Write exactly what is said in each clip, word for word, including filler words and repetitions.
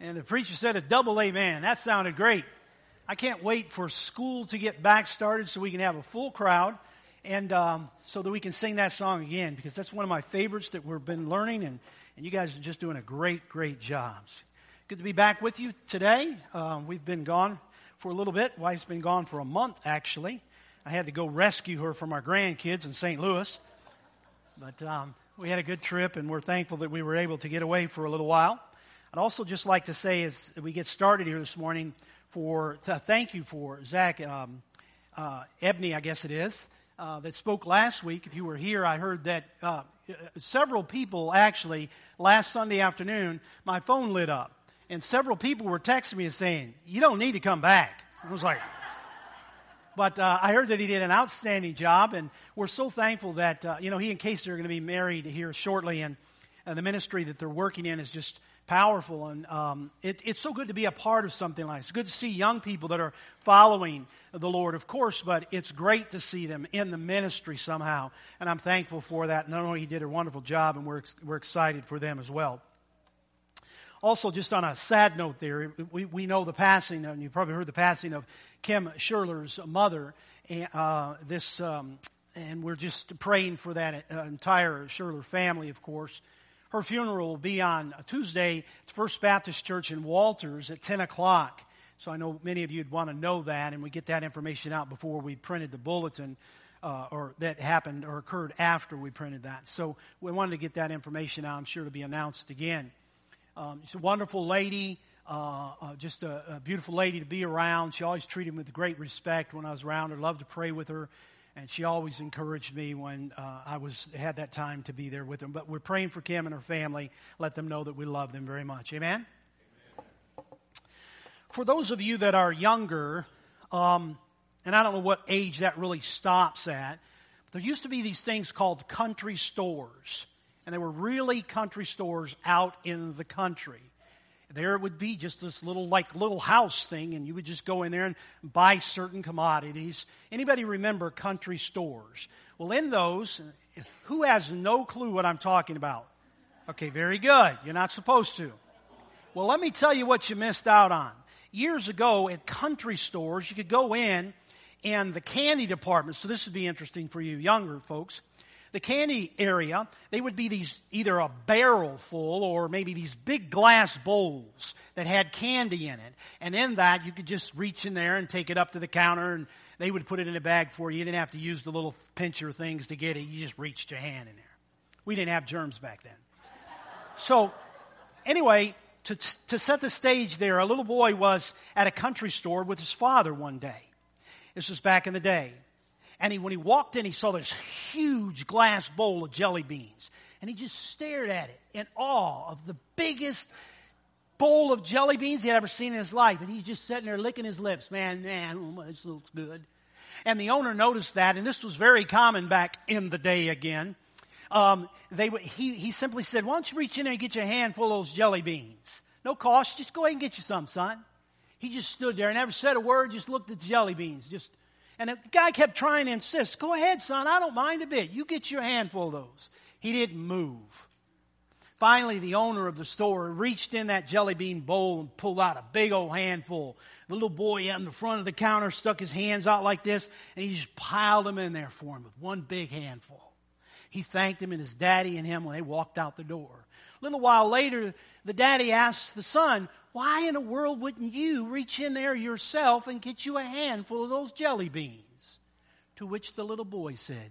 And the preacher said a double amen. That sounded great. I can't wait for school to get back started so we can have a full crowd and um, so that we can sing that song again, because that's one of my favorites that we've been learning, and, and you guys are just doing a great, great job. Good to be back with you today. Um, we've been gone for a little bit. Wife's been gone for a month, actually. I had to go rescue her from our grandkids in Saint Louis. But um, we had a good trip, and we're thankful that we were able to get away for a little while. I'd also just like to say, as we get started here this morning, for th- thank you for Zach um, uh, Ebney, I guess it is, uh, that spoke last week. If you were here, I heard that uh, several people, actually, last Sunday afternoon, my phone lit up, and several people were texting me and saying, "You don't need to come back." I was like... But uh, I heard that he did an outstanding job, and we're so thankful that, uh, you know, he and Casey are going to be married here shortly, and, and the ministry that they're working in is just powerful, and um, it, it's so good to be a part of something like this. It's good to see young people that are following the Lord, of course, but it's great to see them in the ministry somehow, and I'm thankful for that. Not only he did a wonderful job, and we're, we're excited for them as well. Also, just on a sad note there, we, we know the passing, and you probably heard the passing of Kim Schurler's mother. And, uh, this, um, and we're just praying for that uh, entire Schurler family, of course. Her funeral will be on Tuesday at First Baptist Church in Walters at ten o'clock. So I know many of you would want to know that, and we get that information out before we printed the bulletin. Uh, or that happened or occurred after we printed that. So we wanted to get that information out, I'm sure, to be announced again. Um, she's a wonderful lady, uh, uh, just a, a beautiful lady to be around. She always treated me with great respect when I was around her. Loved to pray with her, and she always encouraged me when uh, I was had that time to be there with her. But we're praying for Kim and her family. Let them know that we love them very much. Amen? Amen. For those of you that are younger, um, and I don't know what age that really stops at, there used to be these things called country stores. And they were really country stores out in the country. There would be just this little, like, little house thing, and you would just go in there and buy certain commodities. Anybody remember country stores? Well, in those, who has no clue what I'm talking about? Okay, very good. You're not supposed to. Well, let me tell you what you missed out on. Years ago, at country stores, you could go in, and the candy department, so this would be interesting for you younger folks, the candy area, they would be these either a barrel full or maybe these big glass bowls that had candy in it. And in that, you could just reach in there and take it up to the counter, and they would put it in a bag for you. You didn't have to use the little pincher things to get it. You just reached your hand in there. We didn't have germs back then. So anyway, to, to set the stage there, a little boy was at a country store with his father one day. This was back in the day. And he, when he walked in, he saw this huge glass bowl of jelly beans. And he just stared at it in awe of the biggest bowl of jelly beans he had ever seen in his life. And he's just sitting there licking his lips. Man, man, this looks good. And the owner noticed that, and this was very common back in the day again. Um, they he, he simply said, "Why don't you reach in there and get you a handful of those jelly beans? No cost, just go ahead and get you some, son." He just stood there and never said a word, just looked at the jelly beans, just... And the guy kept trying to insist, "Go ahead, son, I don't mind a bit. You get your handful of those." He didn't move. Finally, the owner of the store reached in that jelly bean bowl and pulled out a big old handful. The little boy out in the front of the counter stuck his hands out like this, and he just piled them in there for him with one big handful. He thanked him and his daddy and him when they walked out the door. A little while later, the daddy asked the son, "Why in the world wouldn't you reach in there yourself and get you a handful of those jelly beans?" To which the little boy said,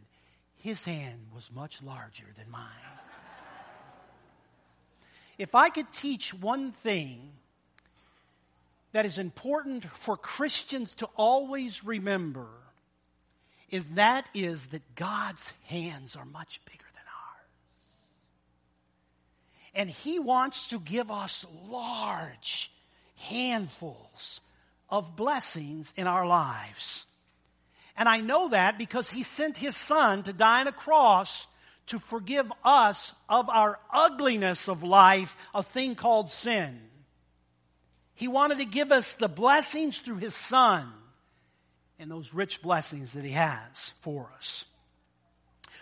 "His hand was much larger than mine." If I could teach one thing that is important for Christians to always remember, is that is that God's hands are much bigger than ours. And He wants to give us large handfuls of blessings in our lives. And I know that because He sent His Son to die on a cross to forgive us of our ugliness of life, a thing called sin. He wanted to give us the blessings through His Son, and those rich blessings that He has for us.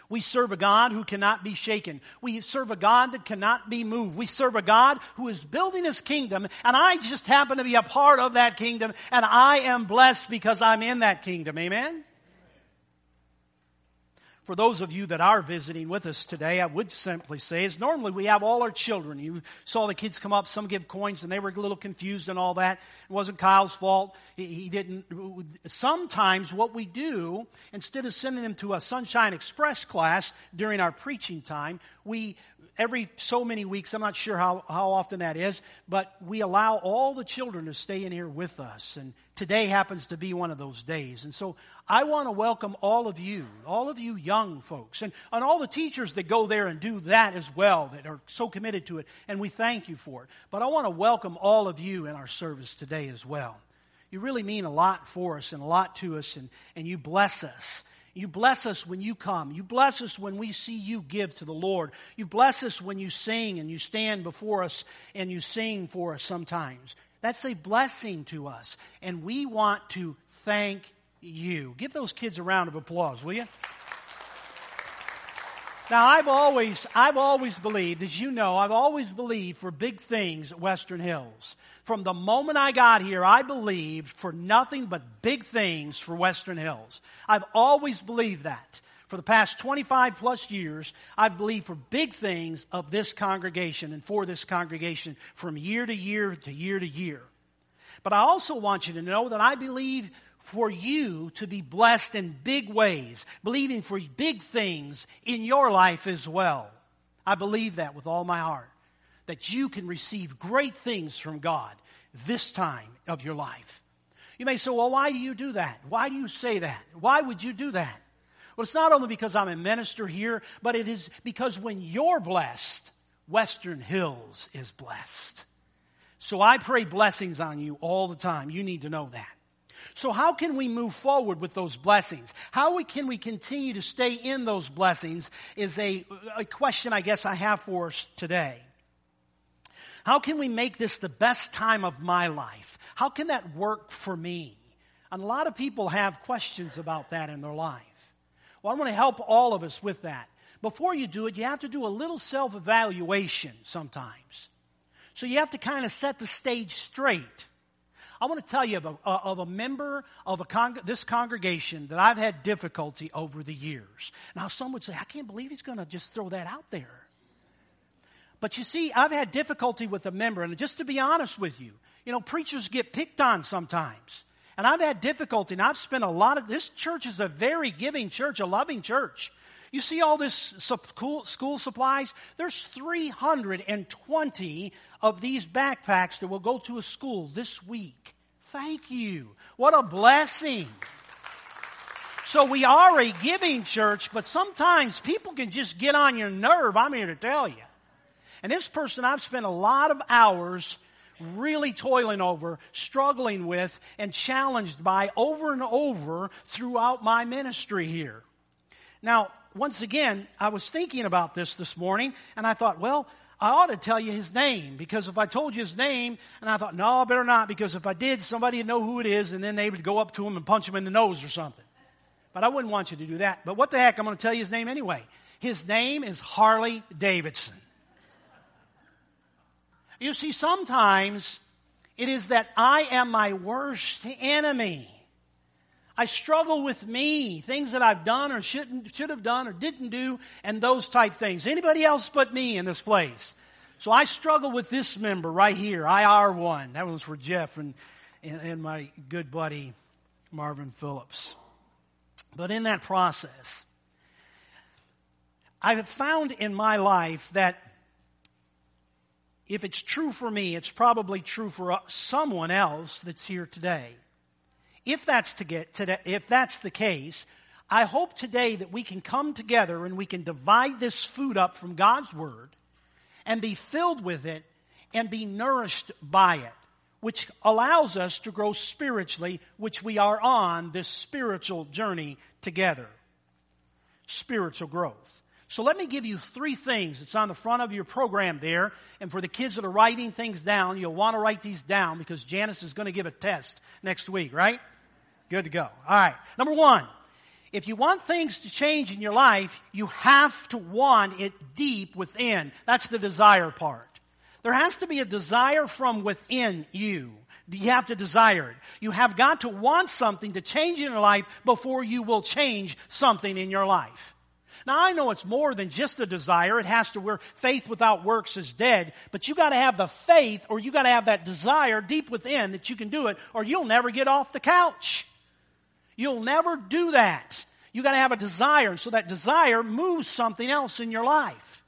We serve a God who cannot be shaken. We serve a God that cannot be moved. We serve a God who is building His kingdom, and I just happen to be a part of that kingdom, and I am blessed because I'm in that kingdom. Amen? For those of you that are visiting with us today, I would simply say is normally we have all our children. You saw the kids come up, some give coins, and they were a little confused and all that. It wasn't Kyle's fault. He, he didn't. Sometimes what we do, instead of sending them to a Sunshine Express class during our preaching time, we, every so many weeks, I'm not sure how, how often that is, but we allow all the children to stay in here with us, and today happens to be one of those days. And so I want to welcome all of you, all of you young folks, and, and all the teachers that go there and do that as well, that are so committed to it, and we thank you for it. But I want to welcome all of you in our service today as well. You really mean a lot for us and a lot to us, and, and you bless us. You bless us when you come. You bless us when we see you give to the Lord. You bless us when you sing and you stand before us and you sing for us sometimes. That's a blessing to us, and we want to thank you. Give those kids a round of applause, will you? Now, I've always, I've always believed, as you know, I've always believed for big things at Western Hills. From the moment I got here, I believed for nothing but big things for Western Hills. I've always believed that. For the past twenty-five plus years, I've believed for big things of this congregation and for this congregation from year to year to year to year. But I also want you to know that I believe for you to be blessed in big ways, believing for big things in your life as well. I believe that with all my heart, that you can receive great things from God this time of your life. You may say, well, why do you do that? Why do you say that? Why would you do that? Well, it's not only because I'm a minister here, but it is because when you're blessed, Western Hills is blessed. So I pray blessings on you all the time. You need to know that. So how can we move forward with those blessings? How we, can we continue to stay in those blessings is a, a question I guess I have for us today. How can we make this the best time of my life? How can that work for me? And a lot of people have questions about that in their life. Well, I want to help all of us with that. Before you do it, you have to do a little self-evaluation sometimes. So you have to kind of set the stage straight. I want to tell you of a, of a member of a con- this congregation that I've had difficulty over the years. Now, some would say, I can't believe he's going to just throw that out there. But you see, I've had difficulty with a member, and just to be honest with you, you know, preachers get picked on sometimes. And I've had difficulty, and I've spent a lot of... This church is a very giving church, a loving church. You see all this school supplies? There's three hundred twenty of these backpacks that will go to a school this week. Thank you. What a blessing. So we are a giving church, but sometimes people can just get on your nerve. I'm here to tell you. And this person I've spent a lot of hours really toiling over, struggling with, and challenged by over and over throughout my ministry here. Now, once again, I was thinking about this this morning, and I thought, well, I ought to tell you his name, because if I told you his name, and I thought, no, I better not, because if I did, somebody would know who it is, and then they would go up to him and punch him in the nose or something. But I wouldn't want you to do that. But what the heck, I'm going to tell you his name anyway. His name is Harley Davidson. You see, sometimes it is that I am my worst enemy. I struggle with me, things that I've done or shouldn't, should have done or didn't do, and those type things. Anybody else but me in this place. So I struggle with this member right here, I R one. That was for Jeff and, and, and my good buddy Marvin Phillips. But in that process, I have found in my life that if it's true for me, it's probably true for someone else that's here today. If that's to get today, if that's the case, I hope today that we can come together and we can divide this food up from God's Word and be filled with it and be nourished by it, which allows us to grow spiritually, which we are on this spiritual journey together. Spiritual growth. So let me give you three things. It's on the front of your program there. And for the kids that are writing things down, you'll want to write these down because Janice is going to give a test next week, right? Good to go. All right. Number one If you want things to change in your life, you have to want it deep within. That's the desire part. There has to be a desire from within you. You have to desire it. You have got to want something to change in your life before you will change something in your life. Now, I know it's more than just a desire. It has to where faith without works is dead. But you got to have the faith, or you got to have that desire deep within that you can do it, or you'll never get off the couch. You'll never do that. You got to have a desire. So that desire moves something else in your life.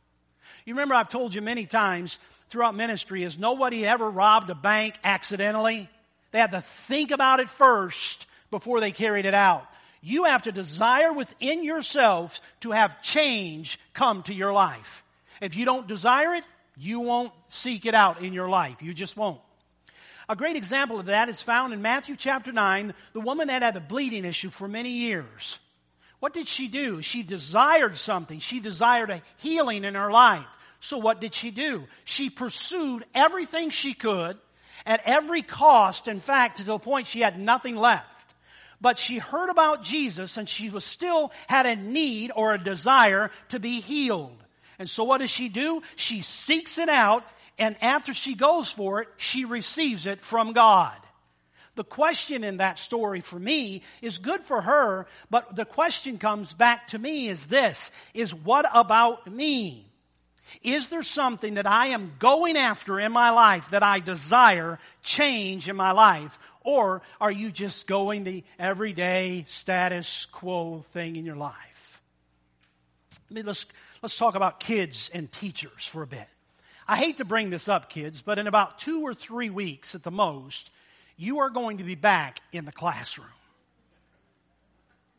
You remember I've told you many times throughout ministry is nobody ever robbed a bank accidentally. They had to think about it first before they carried it out. You have to desire within yourselves to have change come to your life. If you don't desire it, you won't seek it out in your life. You just won't. A great example of that is found in Matthew chapter nine, the woman that had a bleeding issue for many years. What did she do? She desired something. She desired a healing in her life. So what did she do? She pursued everything she could at every cost, in fact, to the point she had nothing left. But she heard about Jesus, and she was still had a need or a desire to be healed. And so what does she do? She seeks it out, and after she goes for it, she receives it from God. The question in that story for me is good for her, but the question comes back to me is this, is what about me? Is there something that I am going after in my life that I desire change in my life? Or are you just going the everyday status quo thing in your life? I mean, let's, let's talk about kids and teachers for a bit. I hate to bring this up, kids, but in about two or three weeks at the most, you are going to be back in the classroom.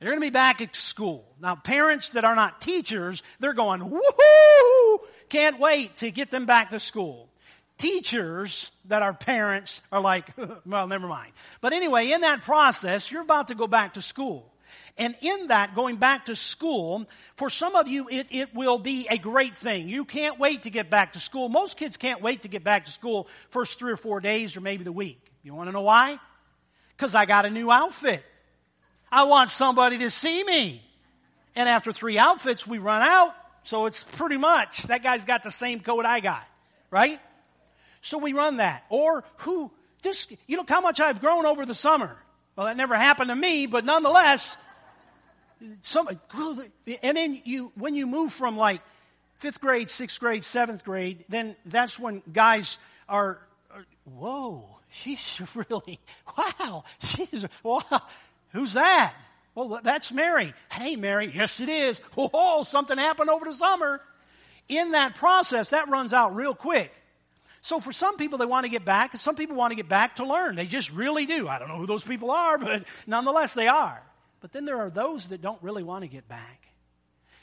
You're going to be back at school. Now, parents that are not teachers, they're going, woohoo, can't wait to get them back to school. Teachers that are parents are like, well, never mind. But anyway, in that process, you're about to go back to school. And in that, going back to school, for some of you, it, it will be a great thing. You can't wait to get back to school. Most kids can't wait to get back to school first three or four days or maybe the week. You want to know why? Because I got a new outfit. I want somebody to see me. And after three outfits, we run out. So it's pretty much, that guy's got the same coat I got, right? So we run that. Or who, this, you look how much I've grown over the summer. Well, that never happened to me, but nonetheless, some, and then you, when you move from like fifth grade, sixth grade, seventh grade, then that's when guys are, are whoa, she's really, wow, she's, wow, who's that? Well, that's Mary. Hey, Mary, yes it is. Whoa, something happened over the summer. In that process, that runs out real quick. So for some people, they want to get back, and some people want to get back to learn. They just really do. I don't know who those people are, but nonetheless, they are. But then there are those that don't really want to get back.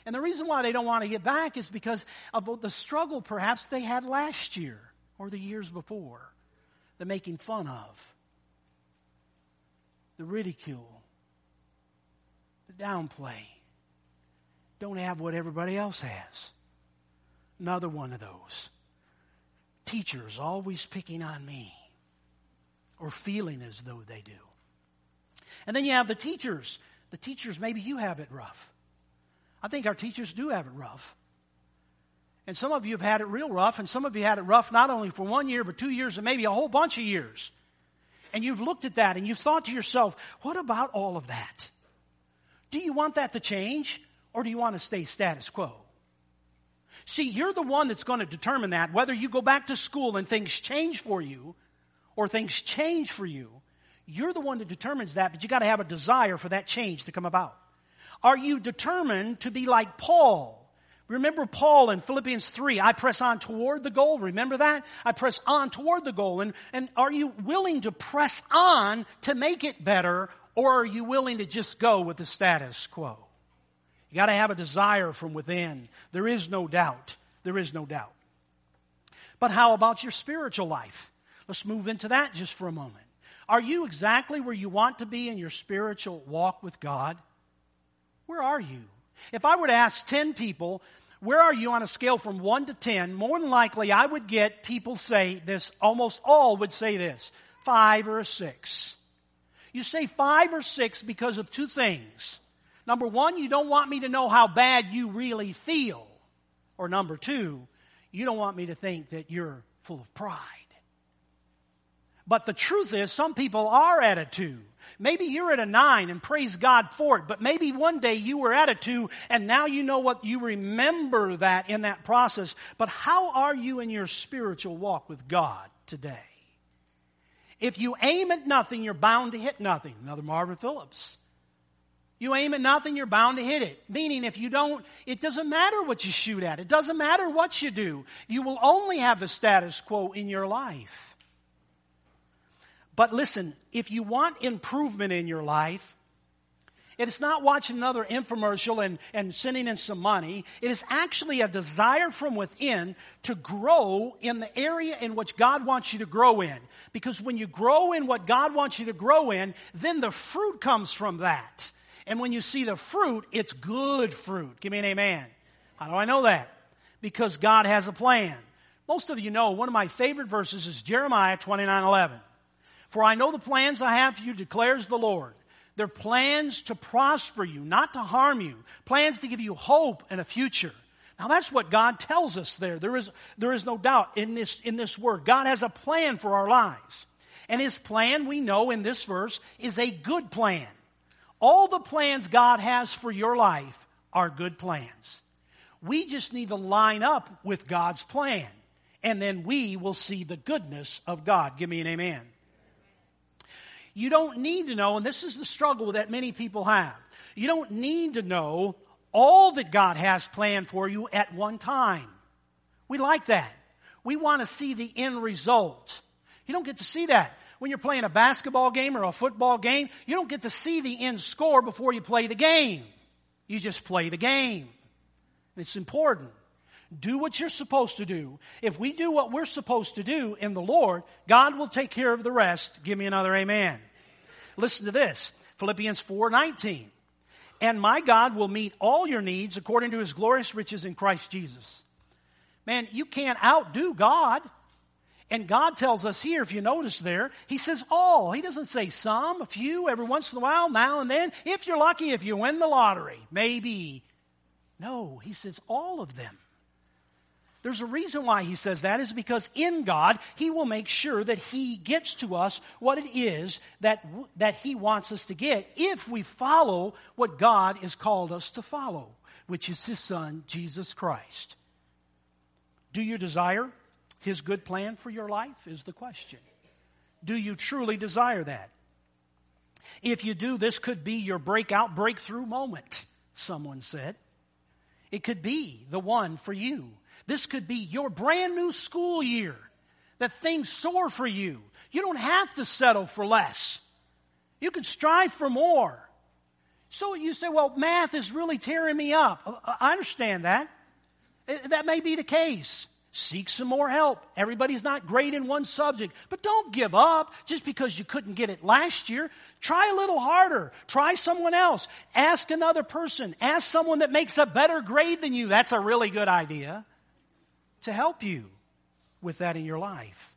And the reason why they don't want to get back is because of the struggle perhaps they had last year or the years before, the making fun of, the ridicule, the downplay. Don't have what everybody else has. Another one of those. Teachers always picking on me or feeling as though they do. And then you have the teachers. The teachers, maybe you have it rough. I think our teachers do have it rough. And some of you have had it real rough, and some of you had it rough not only for one year, but two years and maybe a whole bunch of years. And you've looked at that and you've thought to yourself, what about all of that? Do you want that to change, or do you want to stay status quo? See, you're the one that's going to determine that, whether you go back to school and things change for you or things change for you. You're the one that determines that, but you got to have a desire for that change to come about. Are you determined to be like Paul? Remember Paul in Philippians three, I press on toward the goal. Remember that? I press on toward the goal. And, and are you willing to press on to make it better, or are you willing to just go with the status quo? You got to have a desire from within. There is no doubt. There is no doubt. But how about your spiritual life? Let's move into that just for a moment. Are you exactly where you want to be in your spiritual walk with God? Where are you? If I were to ask ten people, where are you on a scale from one to ten, more than likely I would get people say this, almost all would say this, five or a six. You say five or six because of two things. Number one, you don't want me to know how bad you really feel. Or number two, you don't want me to think that you're full of pride. But the truth is, some people are at a two. Maybe you're at a nine and praise God for it, but maybe one day you were at a two and now you know what, you remember that in that process. But how are you in your spiritual walk with God today? If you aim at nothing, you're bound to hit nothing. Another Marvin Phillips. You aim at nothing, you're bound to hit it. Meaning if you don't, it doesn't matter what you shoot at. It doesn't matter what you do. You will only have the status quo in your life. But listen, if you want improvement in your life, it's not watching another infomercial and, and sending in some money. It is actually a desire from within to grow in the area in which God wants you to grow in. Because when you grow in what God wants you to grow in, then the fruit comes from that. And when you see the fruit, it's good fruit. Give me an amen. How do I know that? Because God has a plan. Most of you know one of my favorite verses is Jeremiah twenty-nine eleven. For I know the plans I have for you, declares the Lord. They're plans to prosper you, not to harm you. Plans to give you hope and a future. Now that's what God tells us there. There is, there is no doubt in this, in this word. God has a plan for our lives. And His plan, we know in this verse, is a good plan. All the plans God has for your life are good plans. We just need to line up with God's plan. And then we will see the goodness of God. Give me an amen. You don't need to know, and this is the struggle that many people have, you don't need to know all that God has planned for you at one time. We like that. We want to see the end result. You don't get to see that. When you're playing a basketball game or a football game, you don't get to see the end score before you play the game. You just play the game. It's important. Do what you're supposed to do. If we do what we're supposed to do in the Lord, God will take care of the rest. Give me another amen. Listen to this. Philippians four nineteen. And my God will meet all your needs according to His glorious riches in Christ Jesus. Man, you can't outdo God. And God tells us here, if you notice there, He says all. He doesn't say some, a few, every once in a while, now and then. If you're lucky, if you win the lottery, maybe. No, He says all of them. There's a reason why He says that is because in God, He will make sure that He gets to us what it is that, that He wants us to get if we follow what God has called us to follow, which is His Son, Jesus Christ. Do you desire His good plan for your life is the question. Do you truly desire that? If you do, this could be your breakout, breakthrough moment, someone said. It could be the one for you. This could be your brand new school year, that things soar for you. You don't have to settle for less. You can strive for more. So you say, well, math is really tearing me up. I understand that. That may be the case. Seek some more help. Everybody's not great in one subject. But don't give up just because you couldn't get it last year. Try a little harder. Try someone else. Ask another person. Ask someone that makes a better grade than you. That's a really good idea. To help you with that in your life.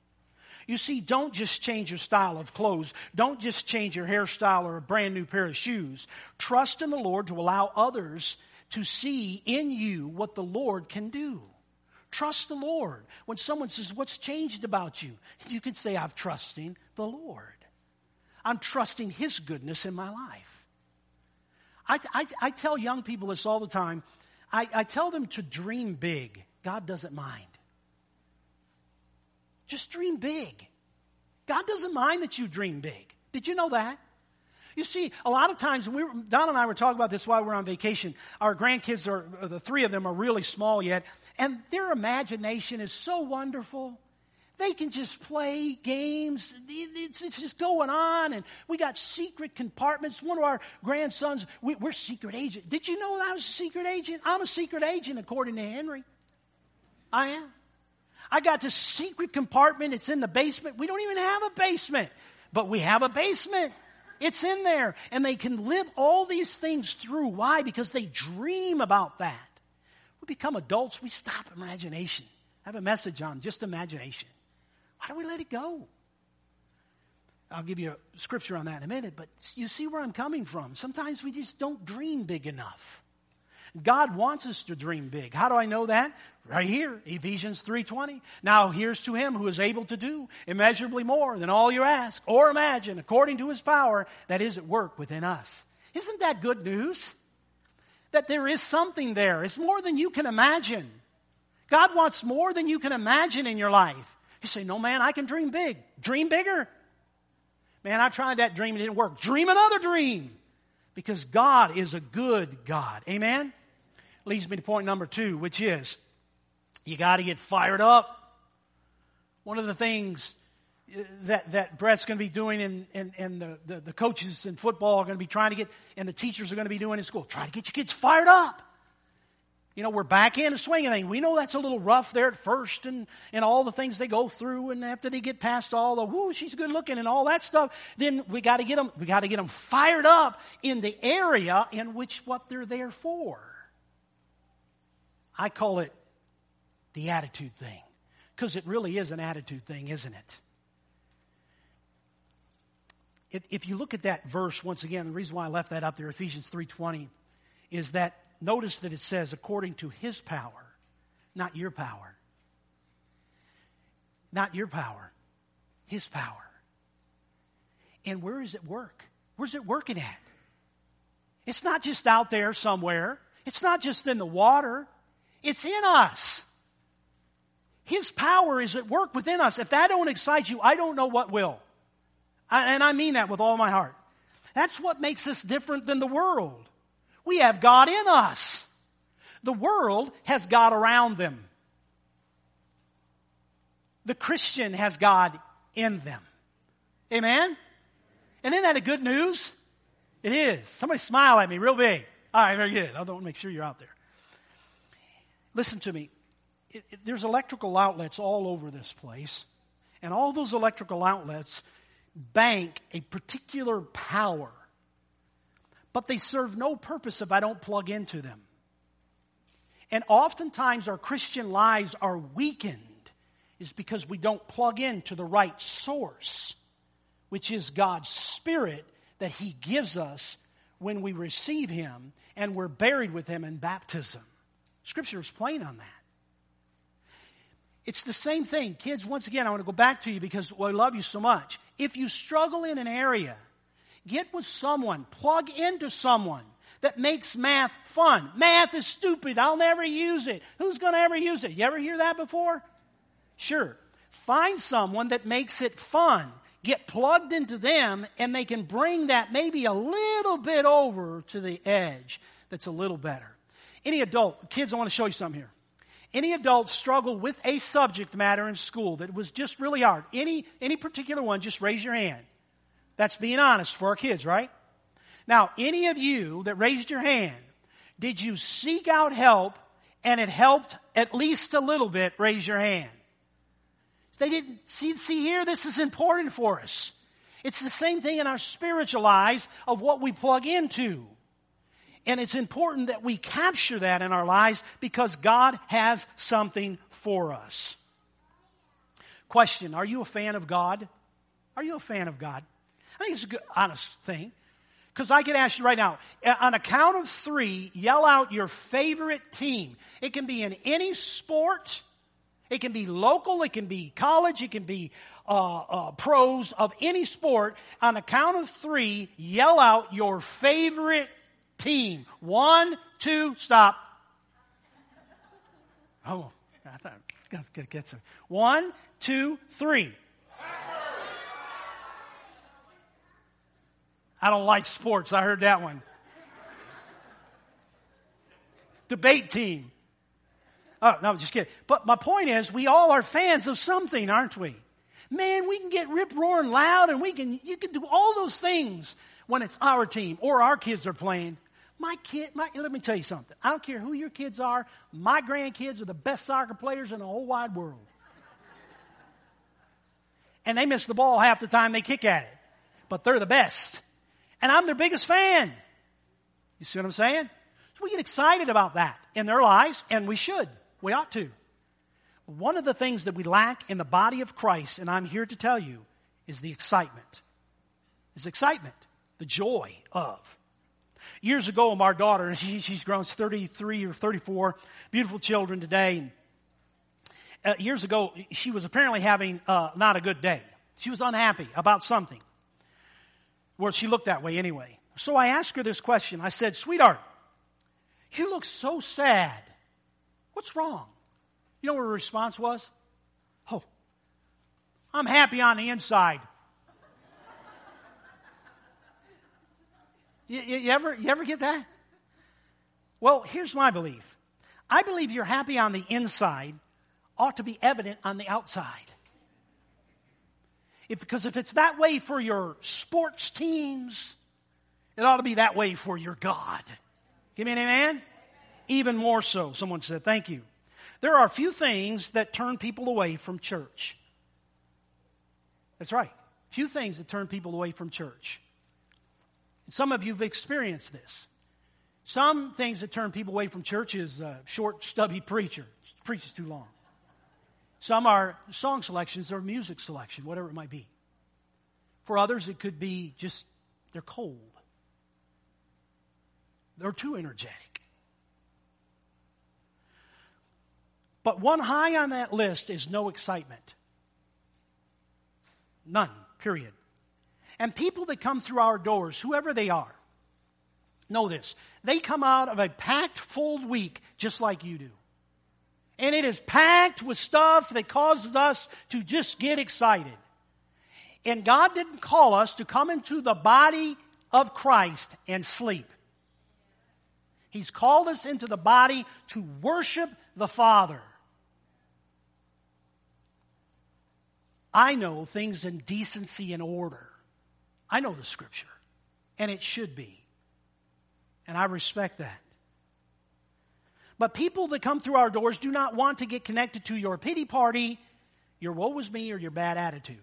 You see, don't just change your style of clothes. Don't just change your hairstyle or a brand new pair of shoes. Trust in the Lord to allow others to see in you what the Lord can do. Trust the Lord. When someone says, what's changed about you? You can say, I'm trusting the Lord. I'm trusting His goodness in my life. I, I, I tell young people this all the time. I, I tell them to dream big. God doesn't mind. Just dream big. God doesn't mind that you dream big. Did you know that? You see, a lot of times, we were, Don and I were talking about this while we were on vacation. Our grandkids, are the three of them are really small yet, and their imagination is so wonderful. They can just play games. It's, it's just going on, and we got secret compartments. One of our grandsons, we, we're secret agent. Did you know that I was a secret agent? I'm a secret agent according to Henry. I am. I got this secret compartment. It's in the basement. We don't even have a basement, but we have a basement. It's in there. And they can live all these things through. Why? Because they dream about that. We become adults. We stop imagination. I have a message on just imagination. Why do we let it go? I'll give you a scripture on that in a minute, but you see where I'm coming from. Sometimes we just don't dream big enough. God wants us to dream big. How do I know that? Right here, Ephesians three twenty. Now here's to him who is able to do immeasurably more than all you ask or imagine, according to his power that is at work within us. Isn't that good news? That there is something there. It's more than you can imagine. God wants more than you can imagine in your life. You say, no, man, I can dream big. Dream bigger. Man, I tried that dream. It didn't work. Dream another dream. Because God is a good God. Amen? Leads me to point number two, which is you got to get fired up. One of the things that, that Brett's going to be doing and, and, and the, the, the coaches in football are going to be trying to get, and the teachers are going to be doing in school, try to get your kids fired up. You know, we're back in the swing of things. We know that's a little rough there at first and, and all the things they go through. And after they get past all the, whoo, she's good looking and all that stuff, then we got to get them, we got to get them fired up in the area in which what they're there for. I call it the attitude thing, because it really is an attitude thing, isn't it? If, if you look at that verse, once again, the reason why I left that up there, Ephesians three twenty, is that notice that it says, according to his power, not your power. Not your power, his power. And where is it work? Where's it working at? It's not just out there somewhere. It's not just in the water. It's in us. His power is at work within us. If that don't excite you, I don't know what will. I, and I mean that with all my heart. That's what makes us different than the world. We have God in us. The world has God around them. The Christian has God in them. Amen? And isn't that a good news? It is. Somebody smile at me real big. All right, very good. I don't want to make sure you're out there. Listen to me. It, it, there's electrical outlets all over this place. And all those electrical outlets bank a particular power. But they serve no purpose if I don't plug into them. And oftentimes our Christian lives are weakened is because we don't plug into the right source, which is God's Spirit that he gives us when we receive him and we're buried with him in baptism. Scripture is plain on that. It's the same thing. Kids, once again, I want to go back to you because well, I love you so much. If you struggle in an area, get with someone. Plug into someone that makes math fun. Math is stupid. I'll never use it. Who's going to ever use it? You ever hear that before? Sure. Find someone that makes it fun. Get plugged into them, and they can bring that maybe a little bit over to the edge that's a little better. Any adult, kids, I want to show you something here. Any adults struggle with a subject matter in school that was just really hard. Any, any particular one, just raise your hand. That's being honest for our kids, right? Now, any of you that raised your hand, did you seek out help and it helped at least a little bit? Raise your hand. They didn't see, see here, this is important for us. It's the same thing in our spiritual lives of what we plug into. And it's important that we capture that in our lives because God has something for us. Question, are you a fan of God? Are you a fan of God? I think it's a good, honest thing. Because I can ask you right now, on a count of three, yell out your favorite team. It can be in any sport. It can be local. It can be college. It can be uh, uh, pros of any sport. On a count of three, yell out your favorite team. One, two, stop. Oh, I thought I was going to get some. One, two, three. I don't like sports. I heard that one. Debate team. Oh, no, just kidding. But my point is, we all are fans of something, aren't we? Man, we can get rip-roaring loud, and we can you can do all those things when it's our team or our kids are playing. My kid, my, let me tell you something. I don't care who your kids are. My grandkids are the best soccer players in the whole wide world. And they miss the ball half the time they kick at it. But they're the best. And I'm their biggest fan. You see what I'm saying? So we get excited about that in their lives, and we should. We ought to. One of the things that we lack in the body of Christ, and I'm here to tell you, is the excitement. is excitement, the joy of. Years ago, my daughter, she, she's grown, thirty-three or thirty-four, beautiful children today. And, uh, years ago, she was apparently having uh, not a good day. She was unhappy about something. Well, she looked that way anyway. So I asked her this question. I said, sweetheart, you look so sad. What's wrong? You know what her response was? Oh, I'm happy on the inside. You, you ever you ever get that? Well, here's my belief. I believe you're happy on the inside ought to be evident on the outside. If, because if it's that way for your sports teams, it ought to be that way for your God. Give me an amen? Even more so, someone said, thank you. There are a few things that turn people away from church. That's right. Few things that turn people away from church. Some of you have experienced this. Some things that turn people away from church is a short, stubby preacher. Preaches too long. Some are song selections or music selection, whatever it might be. For others, it could be just they're cold. They're too energetic. But one high on that list is no excitement. None, period. And people that come through our doors, whoever they are, know this. They come out of a packed, full week just like you do. And it is packed with stuff that causes us to just get excited. And God didn't call us to come into the body of Christ and sleep. He's called us into the body to worship the Father. I know things in decency and order. I know the Scripture, and it should be, and I respect that. But people that come through our doors do not want to get connected to your pity party, your woe is me, or your bad attitude.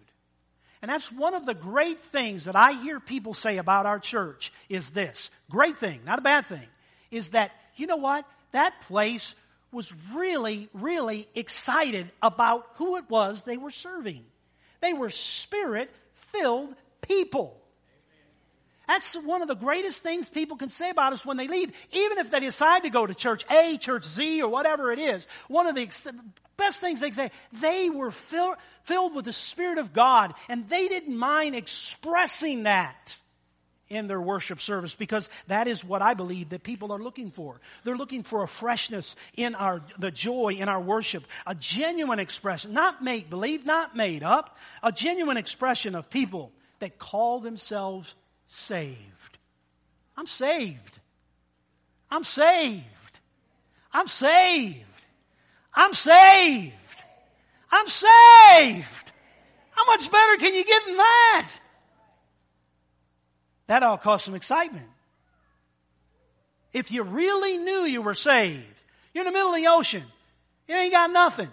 And that's one of the great things that I hear people say about our church is this, great thing, not a bad thing, is that, you know what, that place was really, really excited about who it was they were serving. They were Spirit-filled people. That's one of the greatest things people can say about us when they leave. Even if they decide to go to church A, church Z, or whatever it is, one of the ex- best things they can say, they were fill- filled with the Spirit of God, and they didn't mind expressing that in their worship service, because that is what I believe that people are looking for. They're looking for a freshness in our the joy in our worship, a genuine expression, not make believe, not made up, a genuine expression of people that call themselves saved. I'm saved. I'm saved. I'm saved. I'm saved. I'm saved. How much better can you get than that? That all caused some excitement. If you really knew you were saved, you're in the middle of the ocean. You ain't got nothing.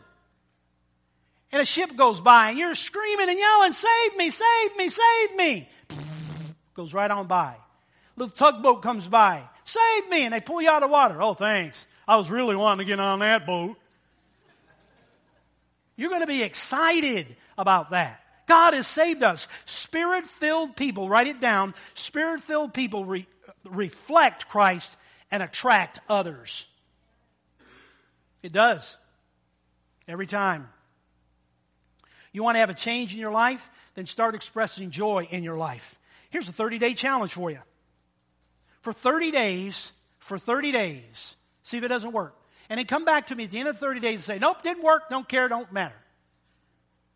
And a ship goes by and you're screaming and yelling, save me, save me, save me. Goes right on by. Little tugboat comes by. Save me. And they pull you out of water. Oh, thanks. I was really wanting to get on that boat. You're going to be excited about that. God has saved us. Spirit-filled people, write it down. Spirit-filled people re- reflect Christ and attract others. It does. Every time. You want to have a change in your life? Then start expressing joy in your life. Here's a thirty-day challenge for you. For thirty days, for thirty days, see if it doesn't work. And then come back to me at the end of thirty days and say, nope, didn't work, don't care, don't matter.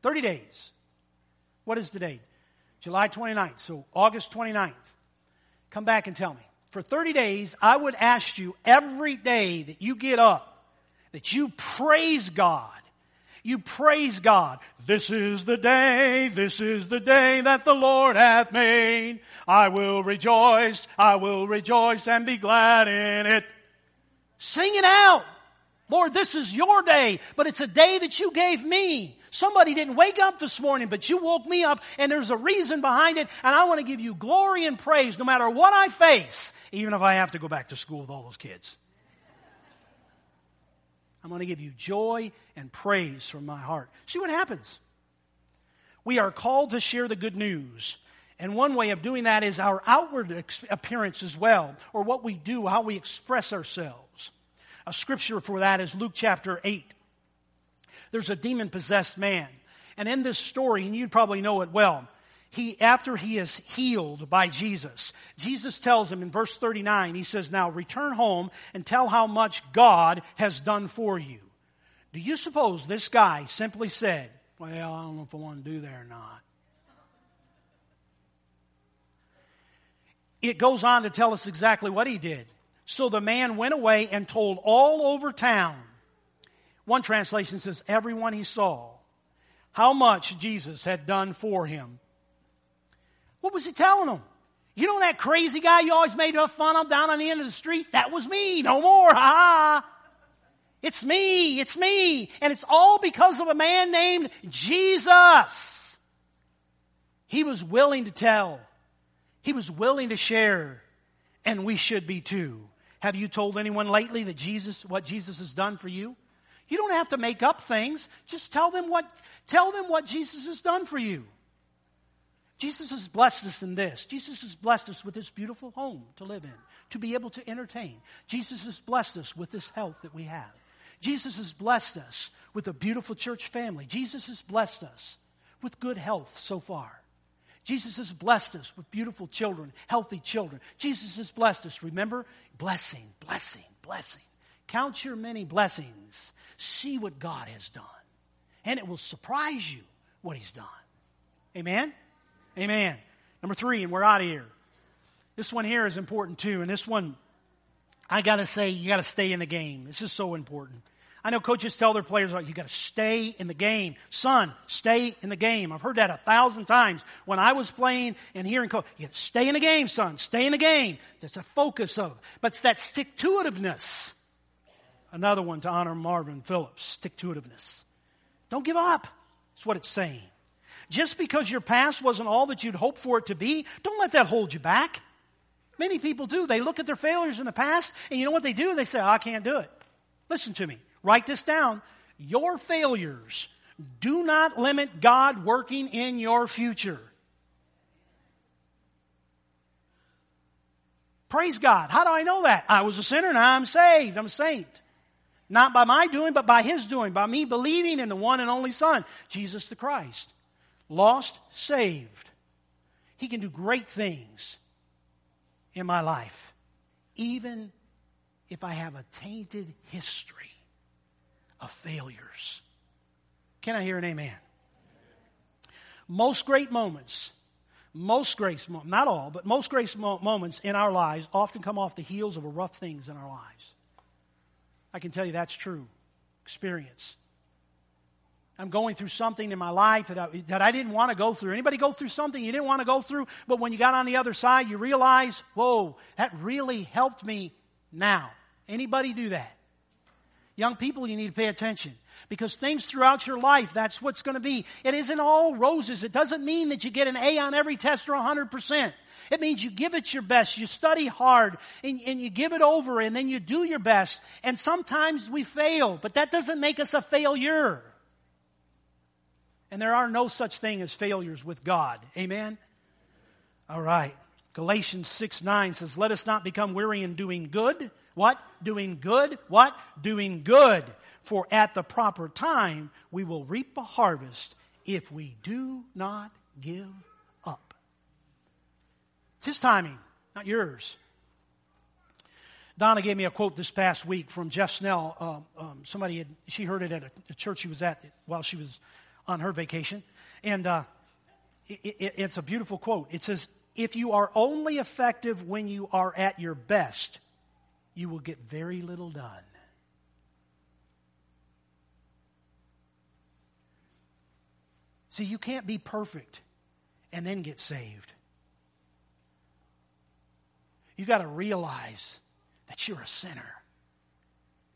thirty days. What is the date? July twenty-ninth, so August twenty-ninth. Come back and tell me. For thirty days, I would ask you every day that you get up, that you praise God. You praise God. This is the day, this is the day that the Lord hath made. I will rejoice, I will rejoice and be glad in it. Sing it out. Lord, this is your day, but it's a day that you gave me. Somebody didn't wake up this morning, but you woke me up, and there's a reason behind it, and I want to give you glory and praise no matter what I face, even if I have to go back to school with all those kids. I'm going to give you joy and praise from my heart. See what happens. We are called to share the good news. And one way of doing that is our outward appearance as well, or what we do, how we express ourselves. A scripture for that is Luke chapter eight. There's a demon-possessed man. And in this story, and you probably know it well, he, after he is healed by Jesus, Jesus tells him in verse thirty-nine, he says, "Now return home and tell how much God has done for you." Do you suppose this guy simply said, "Well, I don't know if I want to do that or not"? It goes on to tell us exactly what he did. "So the man went away and told all over town." One translation says, everyone he saw, how much Jesus had done for him. What was he telling them? You know that crazy guy you always made fun of down on the end of the street? That was me. No more. Ha ha. It's me. It's me. And it's all because of a man named Jesus. He was willing to tell. He was willing to share, and we should be too. Have you told anyone lately that Jesus, what Jesus has done for you? You don't have to make up things. Just tell them what, tell them what Jesus has done for you. Jesus has blessed us in this. Jesus has blessed us with this beautiful home to live in, to be able to entertain. Jesus has blessed us with this health that we have. Jesus has blessed us with a beautiful church family. Jesus has blessed us with good health so far. Jesus has blessed us with beautiful children, healthy children. Jesus has blessed us. Remember, blessing, blessing, blessing. Count your many blessings. See what God has done. And it will surprise you what he's done. Amen? Amen. Number three, and we're out of here. This one here is important too. And this one, I got to say, you got to stay in the game. This is so important. I know coaches tell their players, like, you got to stay in the game. Son, stay in the game. I've heard that a thousand times when I was playing and hearing coach, you got to stay in the game, son. Stay in the game. That's a focus of it. But it's that stick-to-itiveness. Another one to honor Marvin Phillips, stick-to-itiveness. Don't give up. That's what it's saying. Just because your past wasn't all that you'd hoped for it to be, don't let that hold you back. Many people do. They look at their failures in the past, and you know what they do? They say, oh, I can't do it. Listen to me. Write this down. Your failures do not limit God working in your future. Praise God. How do I know that? I was a sinner, now I'm saved. I'm a saint. Not by my doing, but by his doing. By me believing in the one and only Son, Jesus the Christ. Lost, saved. He can do great things in my life. Even if I have a tainted history of failures. Can I hear an amen? Amen. Most great moments, most grace, not all, but most grace moments in our lives often come off the heels of rough things in our lives. I can tell you that's true. Experience. I'm going through something in my life that I, that I didn't want to go through. Anybody go through something you didn't want to go through, but when you got on the other side, you realize, whoa, that really helped me now. Anybody do that? Young people, you need to pay attention because things throughout your life, that's what's going to be. It isn't all roses. It doesn't mean that you get an A on every test or one hundred percent. It means you give it your best. You study hard and, and you give it over and then you do your best. And sometimes we fail, but that doesn't make us a failure. And there are no such thing as failures with God. Amen? All right. Galatians six nine says, let us not become weary in doing good. What? Doing good. What? Doing good. For at the proper time, we will reap a harvest if we do not give up. It's his timing, not yours. Donna gave me a quote this past week from Jeff Snell. Um, um, somebody, had, she heard it at a, a church she was at while she was on her vacation. And uh, it, it, it's a beautiful quote. It says, if you are only effective when you are at your best, you will get very little done. See, you can't be perfect and then get saved. You got to realize that you're a sinner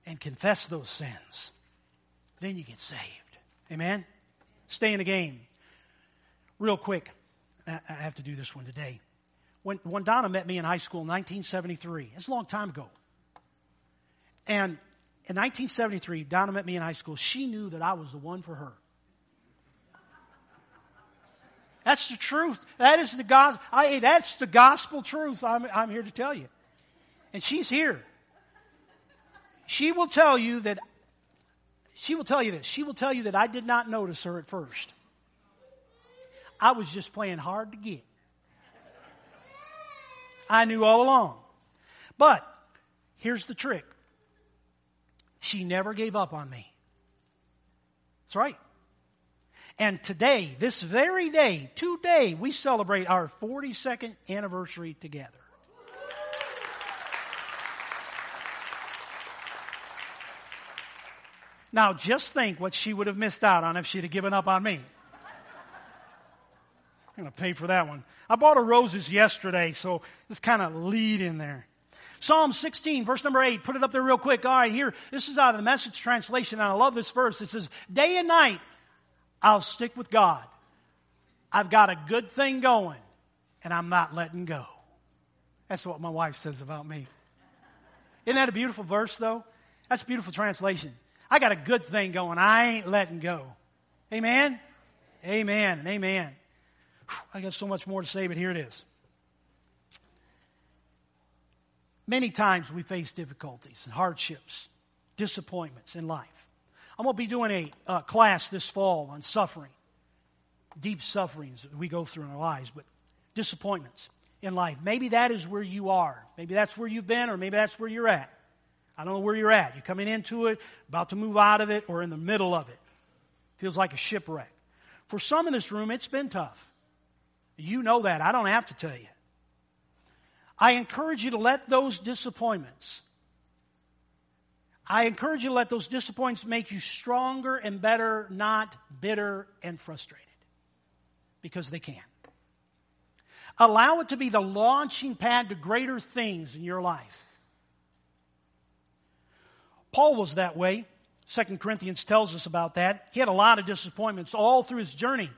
and confess those sins. Then you get saved. Amen? Stay in the game. Real quick, I have to do this one today. When, when Donna met me in high school in nineteen seventy-three, it's a long time ago. And in nineteen seventy-three, Donna met me in high school. She knew that I was the one for her. That's the truth. That is the gospel. I, that's the gospel truth I'm, I'm here to tell you. And she's here. She will tell you that, she will tell you this. She will tell you that I did not notice her at first. I was just playing hard to get. I knew all along. But here's the trick. She never gave up on me. That's right. And today, this very day, today, we celebrate our forty-second anniversary together. Now, just think what she would have missed out on if she'd have given up on me. I'm going to pay for that one. I bought her roses yesterday, so it's kind of lead in there. Psalm sixteen, verse number eight. Put it up there real quick. All right, here. This is out of the Message translation, and I love this verse. It says, day and night, I'll stick with God. I've got a good thing going, and I'm not letting go. That's what my wife says about me. Isn't that a beautiful verse, though? That's a beautiful translation. I got a good thing going. I ain't letting go. Amen? Amen. Amen. I got so much more to say, but here it is. Many times we face difficulties and hardships, disappointments in life. I'm going to be doing a uh, class this fall on suffering, deep sufferings that we go through in our lives, but disappointments in life. Maybe that is where you are. Maybe that's where you've been, or maybe that's where you're at. I don't know where you're at. You're coming into it, about to move out of it, or in the middle of it. Feels like a shipwreck. For some in this room, it's been tough. You know that. I don't have to tell you. I encourage you to let those disappointments, I encourage you to let those disappointments make you stronger and better, not bitter and frustrated, because they can. Allow it to be the launching pad to greater things in your life. Paul was that way. Second Corinthians tells us about that. He had a lot of disappointments all through his journey.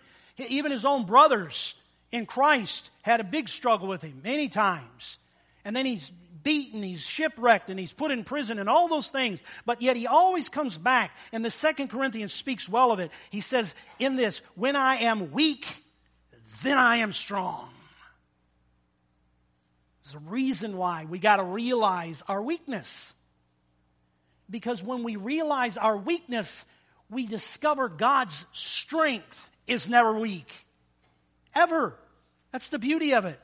Even his own brothers in Christ had a big struggle with him many times. And then he's beaten, he's shipwrecked, and he's put in prison and all those things. But yet he always comes back. And the Second Corinthians speaks well of it. He says in this, when I am weak, then I am strong. There's a reason why we got to realize our weakness. Because when we realize our weakness, we discover God's strength is never weak. Ever. That's the beauty of it.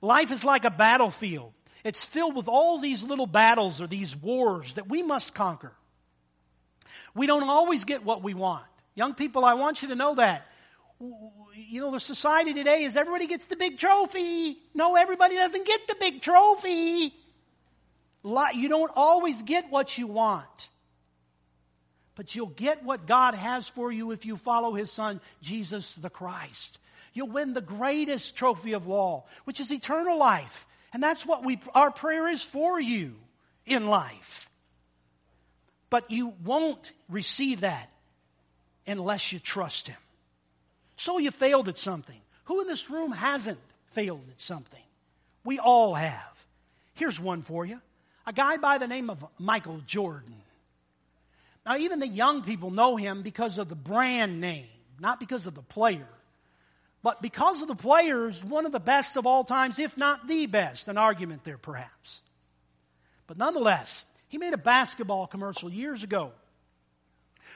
Life is like a battlefield. It's filled with all these little battles or these wars that we must conquer. We don't always get what we want. Young people, I want you to know that. You know, the society today is everybody gets the big trophy. No, everybody doesn't get the big trophy. You don't always get what you want. But you'll get what God has for you if you follow His Son, Jesus the Christ. You'll win the greatest trophy of all, which is eternal life. And that's what we our prayer is for you in life. But you won't receive that unless you trust Him. So you failed at something. Who in this room hasn't failed at something? We all have. Here's one for you. A guy by the name of Michael Jordan. Now, even the young people know him because of the brand name, not because of the player. But because of the player, is one of the best of all times, if not the best. An argument there, perhaps. But nonetheless, he made a basketball commercial years ago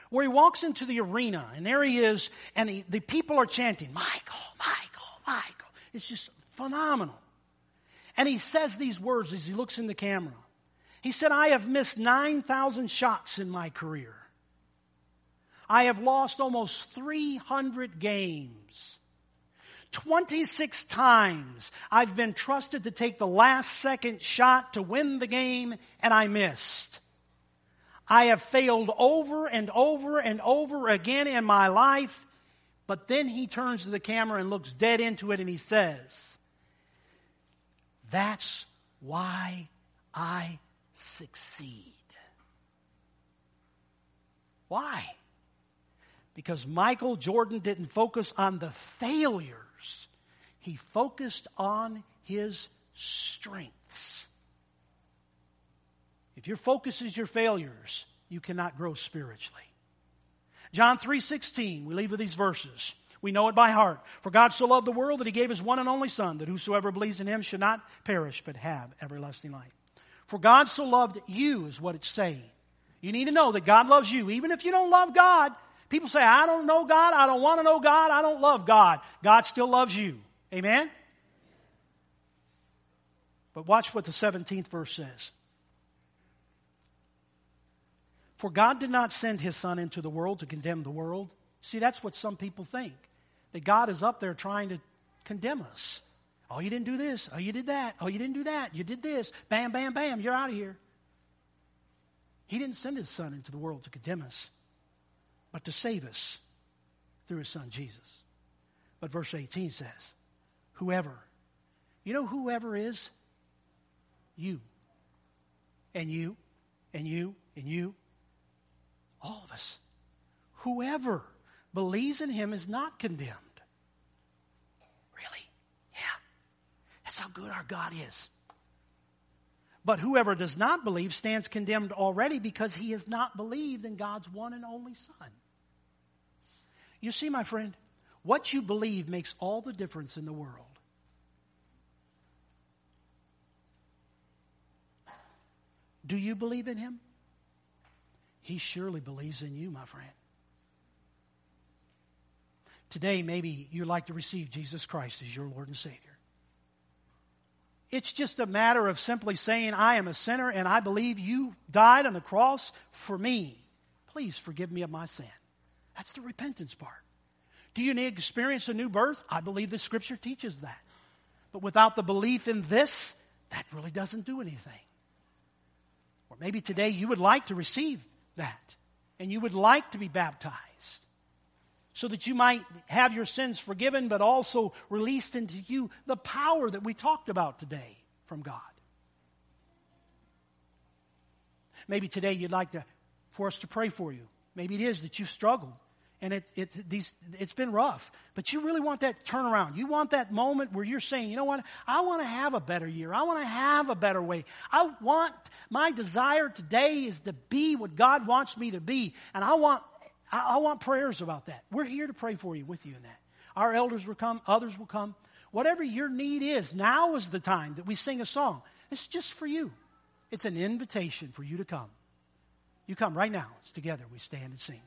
where he walks into the arena, and there he is, and he, the people are chanting, Michael, Michael, Michael. It's just phenomenal. And he says these words as he looks in the camera. He said, I have missed nine thousand shots in my career. I have lost almost three hundred games. twenty-six times I've been trusted to take the last second shot to win the game, and I missed. I have failed over and over and over again in my life. But then he turns to the camera and looks dead into it, and he says, that's why I succeed. Why? Because Michael Jordan didn't focus on the failures. He focused on his strengths. If your focus is your failures, you cannot grow spiritually. John three sixteen, we leave with these verses. We know it by heart. For God so loved the world that he gave his one and only Son, that whosoever believes in him should not perish, but have everlasting life. For God so loved you is what it's saying. You need to know that God loves you. Even if you don't love God, people say, I don't know God, I don't want to know God, I don't love God. God still loves you. Amen? But watch what the seventeenth verse says. For God did not send his Son into the world to condemn the world. See, that's what some people think. That God is up there trying to condemn us. Oh, you didn't do this. Oh, you did that. Oh, you didn't do that. You did this. Bam, bam, bam. You're out of here. He didn't send his Son into the world to condemn us, but to save us through his Son, Jesus. But verse eighteen says, whoever. You know whoever is? You. And you. And you. And you. All of us. Whoever believes in him is not condemned. Really? That's how good our God is. But whoever does not believe stands condemned already because he has not believed in God's one and only Son. You see, my friend, what you believe makes all the difference in the world. Do you believe in him? He surely believes in you, my friend. Today, maybe you'd like to receive Jesus Christ as your Lord and Savior. It's just a matter of simply saying, I am a sinner and I believe you died on the cross for me. Please forgive me of my sin. That's the repentance part. Do you need to experience a new birth? I believe the Scripture teaches that. But without the belief in this, that really doesn't do anything. Or maybe today you would like to receive that and you would like to be baptized so that you might have your sins forgiven, but also released into you the power that we talked about today from God. Maybe today you'd like to, for us to pray for you. Maybe it is that you've struggled, and it, it, these, it's been rough, but you really want that turnaround. You want that moment where you're saying, you know what, I want to have a better year. I want to have a better way. I want, my desire today is to be what God wants me to be, and I want I want prayers about that. We're here to pray for you, with you in that. Our elders will come. Others will come. Whatever your need is, now is the time that we sing a song. It's just for you. It's an invitation for you to come. You come right now. It's together we stand and sing.